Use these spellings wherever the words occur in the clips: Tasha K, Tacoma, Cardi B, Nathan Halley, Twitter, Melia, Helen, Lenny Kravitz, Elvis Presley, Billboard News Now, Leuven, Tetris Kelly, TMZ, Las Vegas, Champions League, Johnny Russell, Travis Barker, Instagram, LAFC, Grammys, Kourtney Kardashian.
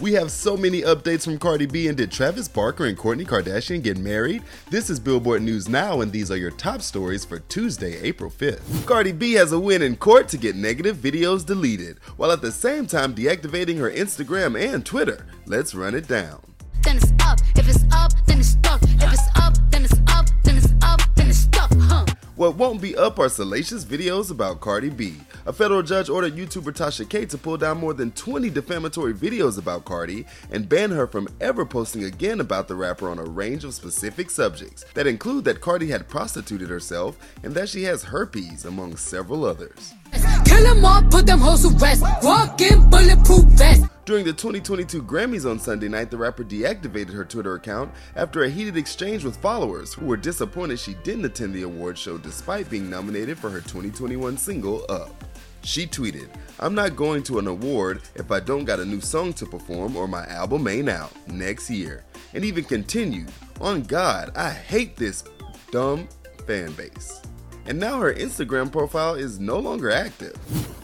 We have so many updates from Cardi B, and did Travis Barker and Kourtney Kardashian get married? This is Billboard News Now, and these are your top stories for Tuesday, April 5th. Cardi B has a win in court to get negative videos deleted, while at the same time deactivating her Instagram and Twitter. Let's run it down. Then it's up. If it's up, then it's stuck. If it's up, then it's up. Then it's up, then it's stuck. What won't be up are salacious videos about Cardi B. A federal judge ordered YouTuber Tasha K to pull down more than 20 defamatory videos about Cardi and ban her from ever posting again about the rapper on a range of specific subjects that include that Cardi had prostituted herself and that she has herpes, among several others. Kill 'em all, put them hoes to rest. Walk in bulletproof vest. During the 2022 Grammys on Sunday night, the rapper deactivated her Twitter account after a heated exchange with followers who were disappointed she didn't attend the award show despite being nominated for her 2021 single, Up. She tweeted, "I'm not going to an award if I don't got a new song to perform or my album ain't out next year," and even continued, "On God, I hate this dumb fan base." And now her Instagram profile is no longer active.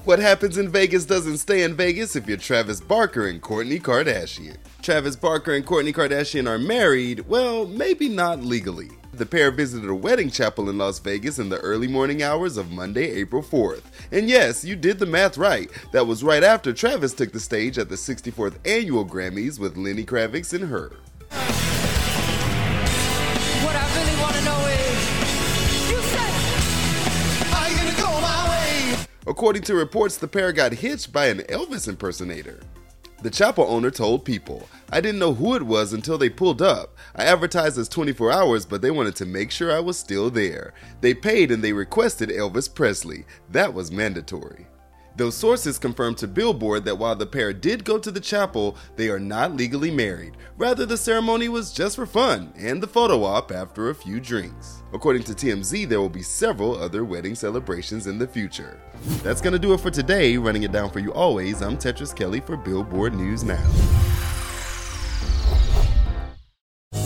What happens in Vegas doesn't stay in Vegas if you're Travis Barker and Kourtney Kardashian. Travis Barker and Kourtney Kardashian are married, well, maybe not legally. The pair visited a wedding chapel in Las Vegas in the early morning hours of Monday, April 4th. And yes, you did the math right. That was right after Travis took the stage at the 64th annual Grammys with Lenny Kravitz and her. What I really want to know is, you said, are you going to go my way? According to reports, the pair got hitched by an Elvis impersonator. The chapel owner told People, "I didn't know who it was until they pulled up. I advertised as 24 hours, but they wanted to make sure I was still there. They paid and they requested Elvis Presley. That was mandatory." Though sources confirmed to Billboard that while the pair did go to the chapel, they are not legally married. Rather, the ceremony was just for fun and the photo op after a few drinks. According to TMZ, there will be several other wedding celebrations in the future. That's going to do it for today. Running it down for you always, I'm Tetris Kelly for Billboard News Now.